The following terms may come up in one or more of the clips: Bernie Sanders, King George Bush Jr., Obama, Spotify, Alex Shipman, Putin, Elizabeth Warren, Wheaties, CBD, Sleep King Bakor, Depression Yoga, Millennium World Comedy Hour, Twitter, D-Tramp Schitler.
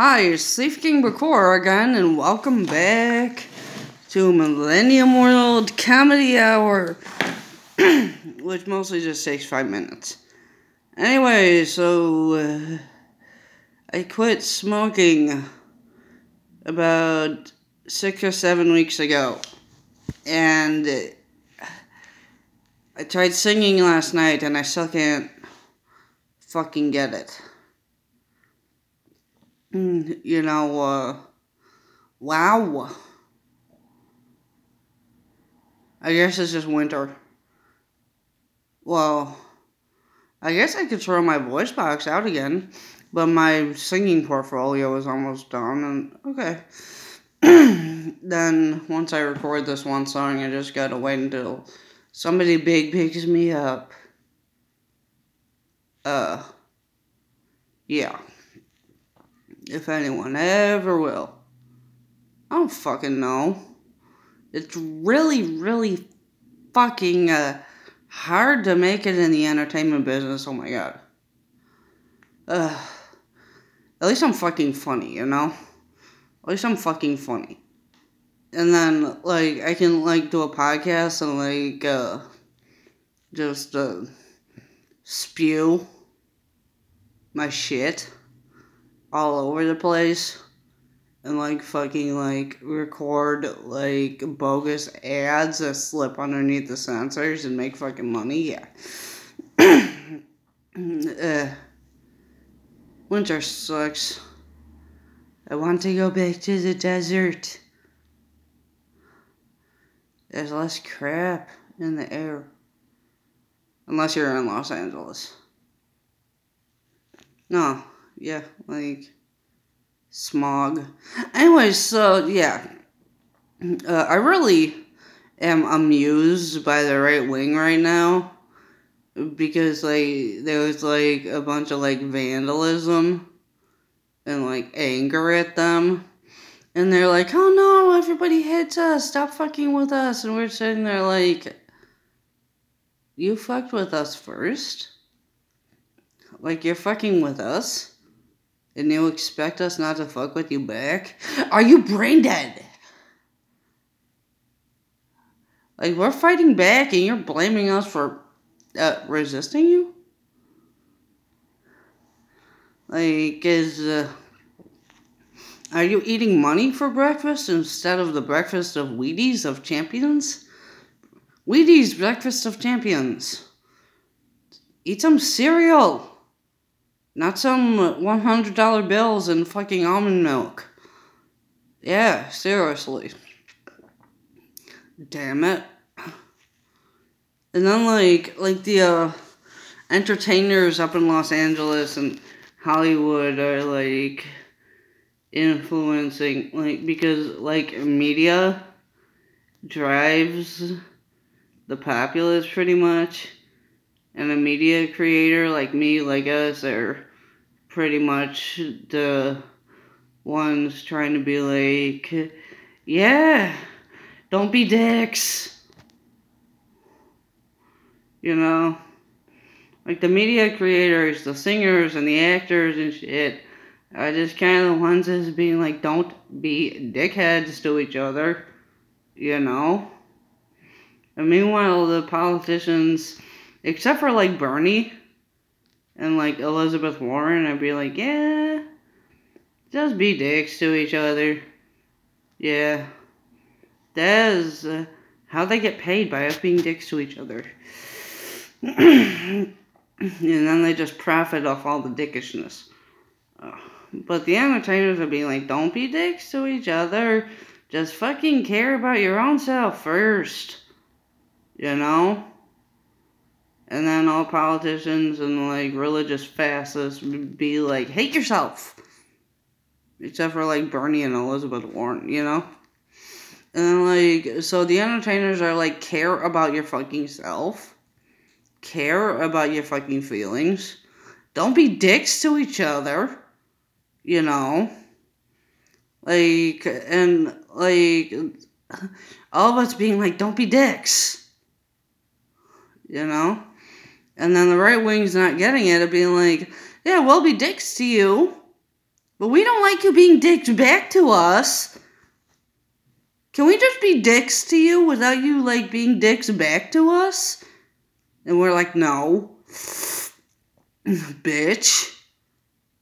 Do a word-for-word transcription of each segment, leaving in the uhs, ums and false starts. Hi, it's Sleep King Bakor again, and welcome back to Millennium World Comedy Hour, which mostly just takes five minutes. Anyway, so uh, I quit smoking about six or seven weeks ago, and I tried singing last night, and I still can't fucking get it. You know, uh, wow. I guess it's just winter. Well, I guess I could throw my voice box out again, but my singing portfolio is almost done, and okay. Then, once I record this one song, I just gotta wait until somebody big picks me up. Uh, yeah. If anyone ever will. I don't fucking know. It's really, really fucking uh, hard to make it in the entertainment business. Oh my god. Uh, at least I'm fucking funny, you know? At least I'm fucking funny. And then, like, I can, like, do a podcast and, like, uh, just uh, spew my shit all over the place, and, like, fucking, like, record, like, bogus ads that slip underneath the sensors and make fucking money, yeah. uh, winter sucks. I want to go back to the desert. There's less crap in the air. Unless you're in Los Angeles. No. Yeah, like, smog. Anyway, so, yeah. Uh, I really am amused by the right wing right now. Because, like, there was, like, a bunch of, like, vandalism. And, like, anger at them. And they're like, oh, no, everybody hates us. Stop fucking with us. And we're sitting there like, you fucked with us first? Like, you're fucking with us? And you expect us not to fuck with you back? Are you brain dead? Like, we're fighting back and you're blaming us for uh, resisting you? Like, is, uh, are you eating money for breakfast instead of the breakfast of Wheaties of Champions? Wheaties, breakfast of champions. Eat some cereal. Not some one hundred dollar bills and fucking almond milk. Yeah, seriously. Damn it. And then, like, like the uh, entertainers up in Los Angeles and Hollywood are, like, influencing, like, because, like, media drives the populace pretty much. And a media creator like me, like us, are pretty much the ones trying to be like, yeah, don't be dicks. You know? Like the media creators, the singers, and the actors and shit are just kind of the ones that's being like, don't be dickheads to each other. You know? And meanwhile, the politicians, except for like Bernie and like Elizabeth Warren, I'd be like, yeah, just be dicks to each other. Yeah. That is uh, how they get paid, by us being dicks to each other. And then they just profit off all the dickishness. Uh, but the entertainers would be like, don't be dicks to each other. Just fucking care about your own self first. You know? And then all politicians and, like, religious fascists would be like, hate yourself! Except for, like, Bernie and Elizabeth Warren, you know? And, like, so the entertainers are, like, care about your fucking self. Care about your fucking feelings. Don't be dicks to each other. You know? Like, and, like, all of us being like, don't be dicks. You know? And then the right wing's not getting it, of being like, yeah, we'll be dicks to you. But we don't like you being dicks back to us. Can we just be dicks to you without you, like, being dicks back to us? And we're like, no. Bitch.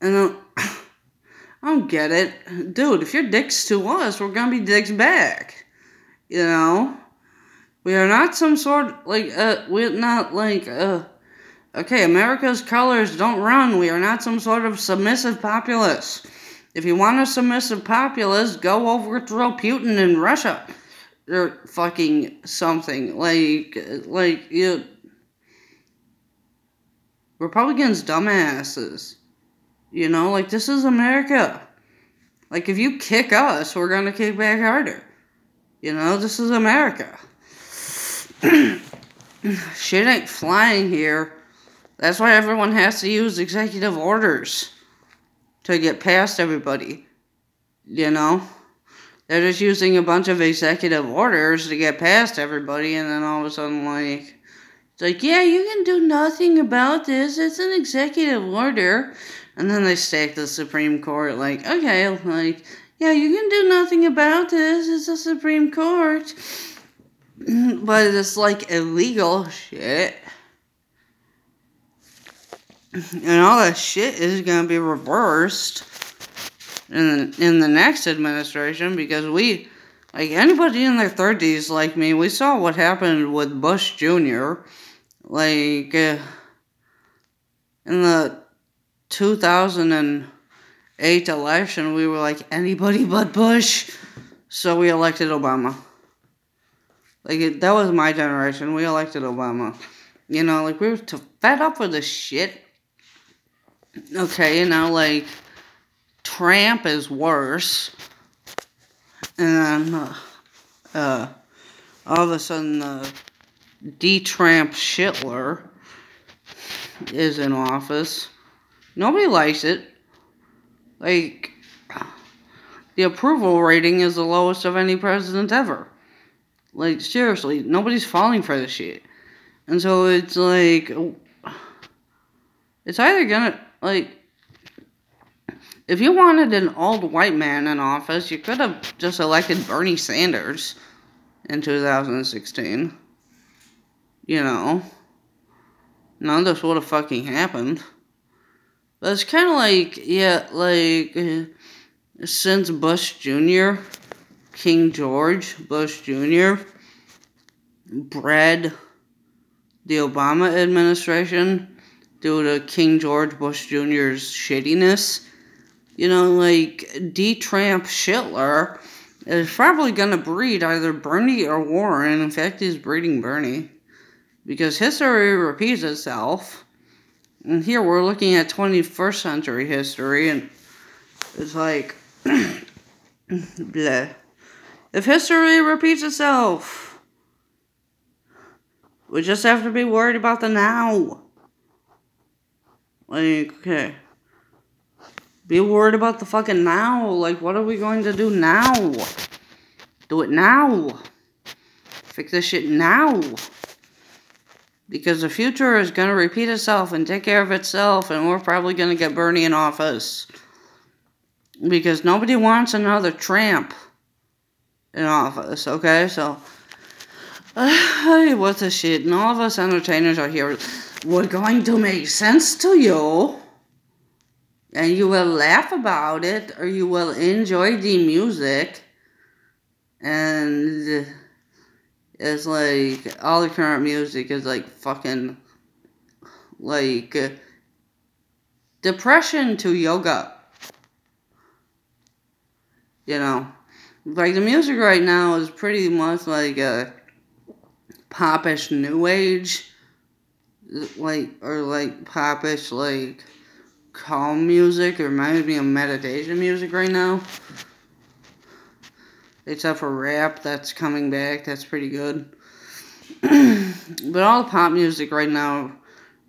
And then, I don't get it. Dude, if you're dicks to us, we're gonna be dicks back. You know? We are not some sort, like, uh, we're not, like, uh, okay, America's colors don't run. We are not some sort of submissive populace. If you want a submissive populace, go overthrow Putin in Russia. Or fucking something. Like, like, you... Republicans dumbasses. You know, like, this is America. Like, if you kick us, we're gonna kick back harder. You know, this is America. Shit ain't flying here. That's why everyone has to use executive orders to get past everybody. You know? They're just using a bunch of executive orders to get past everybody, and then all of a sudden, like... It's like, yeah, you can do nothing about this. It's an executive order. And then they stack the Supreme Court, like, okay, like... Yeah, you can do nothing about this. It's the Supreme Court. But it's, like, illegal shit. And all that shit is going to be reversed in the, in the next administration because we, like anybody in their thirties like me, we saw what happened with Bush Junior Like, uh, in the two thousand eight election, we were like, anybody but Bush. So we elected Obama. Like, it, that was my generation. We elected Obama. You know, like, we were too fed up with this shit. Okay, you know, like, Tramp is worse. And then, uh, uh, all of a sudden, the D-Tramp Schitler is in office. Nobody likes it. Like, the approval rating is the lowest of any president ever. Like, seriously, nobody's falling for this shit. And so it's like... It's either gonna, like, if you wanted an old white man in office, you could have just elected Bernie Sanders in two thousand sixteen. You know? None of this would have fucking happened. But it's kind of like, yeah, like, uh, since Bush Junior, King George Bush Junior, bred the Obama administration... due to King George Bush Junior's shittiness. You know, like, D-Tramp Schitler is probably going to breed either Bernie or Warren. In fact, he's breeding Bernie. Because history repeats itself. And here we're looking at twenty-first century history, and it's like, bleh. If history repeats itself, we just have to be worried about the now. Like, okay. Be worried about the fucking now. Like, what are we going to do now? Do it now. Fix this shit now. Because the future is going to repeat itself and take care of itself, and we're probably going to get Bernie in office. Because nobody wants another Tramp in office, okay? So, hey, what the shit? And all of us entertainers are here. We're going to make sense to you, and you will laugh about it, or you will enjoy the music, and it's like, all the current music is like fucking, like, uh, depression to yoga, you know, like the music right now is pretty much like a popish new age, like, or, like, popish, like, calm music. It reminds me of meditation music right now. Except for rap, that's coming back. That's pretty good. But all the pop music right now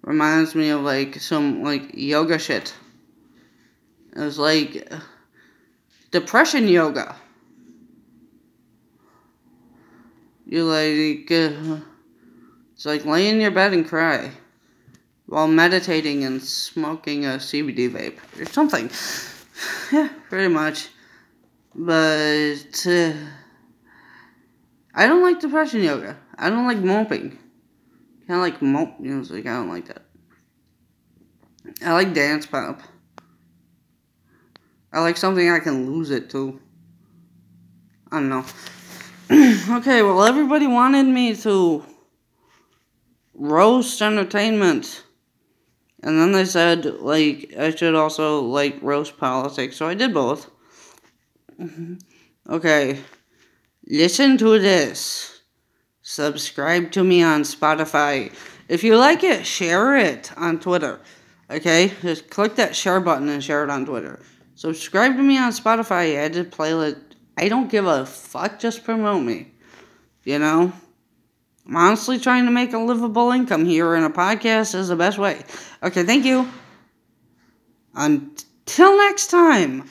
reminds me of, like, some, like, yoga shit. It was, like, depression yoga. You, like, uh... It's like, lay in your bed and cry while meditating and smoking a C B D vape or something. Yeah, pretty much. But uh, I don't like depression yoga. I don't like moping. I like mope music. I don't like that. I like dance pop. I like something I can lose it to. I don't know. Okay, well, everybody wanted me to roast entertainment. And then they said, like, I should also, like, roast politics. So I did both. Okay. Listen to this. Subscribe to me on Spotify. If you like it, share it on Twitter. Okay? Just click that share button and share it on Twitter. Subscribe to me on Spotify. I did playlist. I don't give a fuck. Just promote me. You know? I'm honestly trying to make a livable income here, and a podcast is the best way. Okay, thank you. Until next time.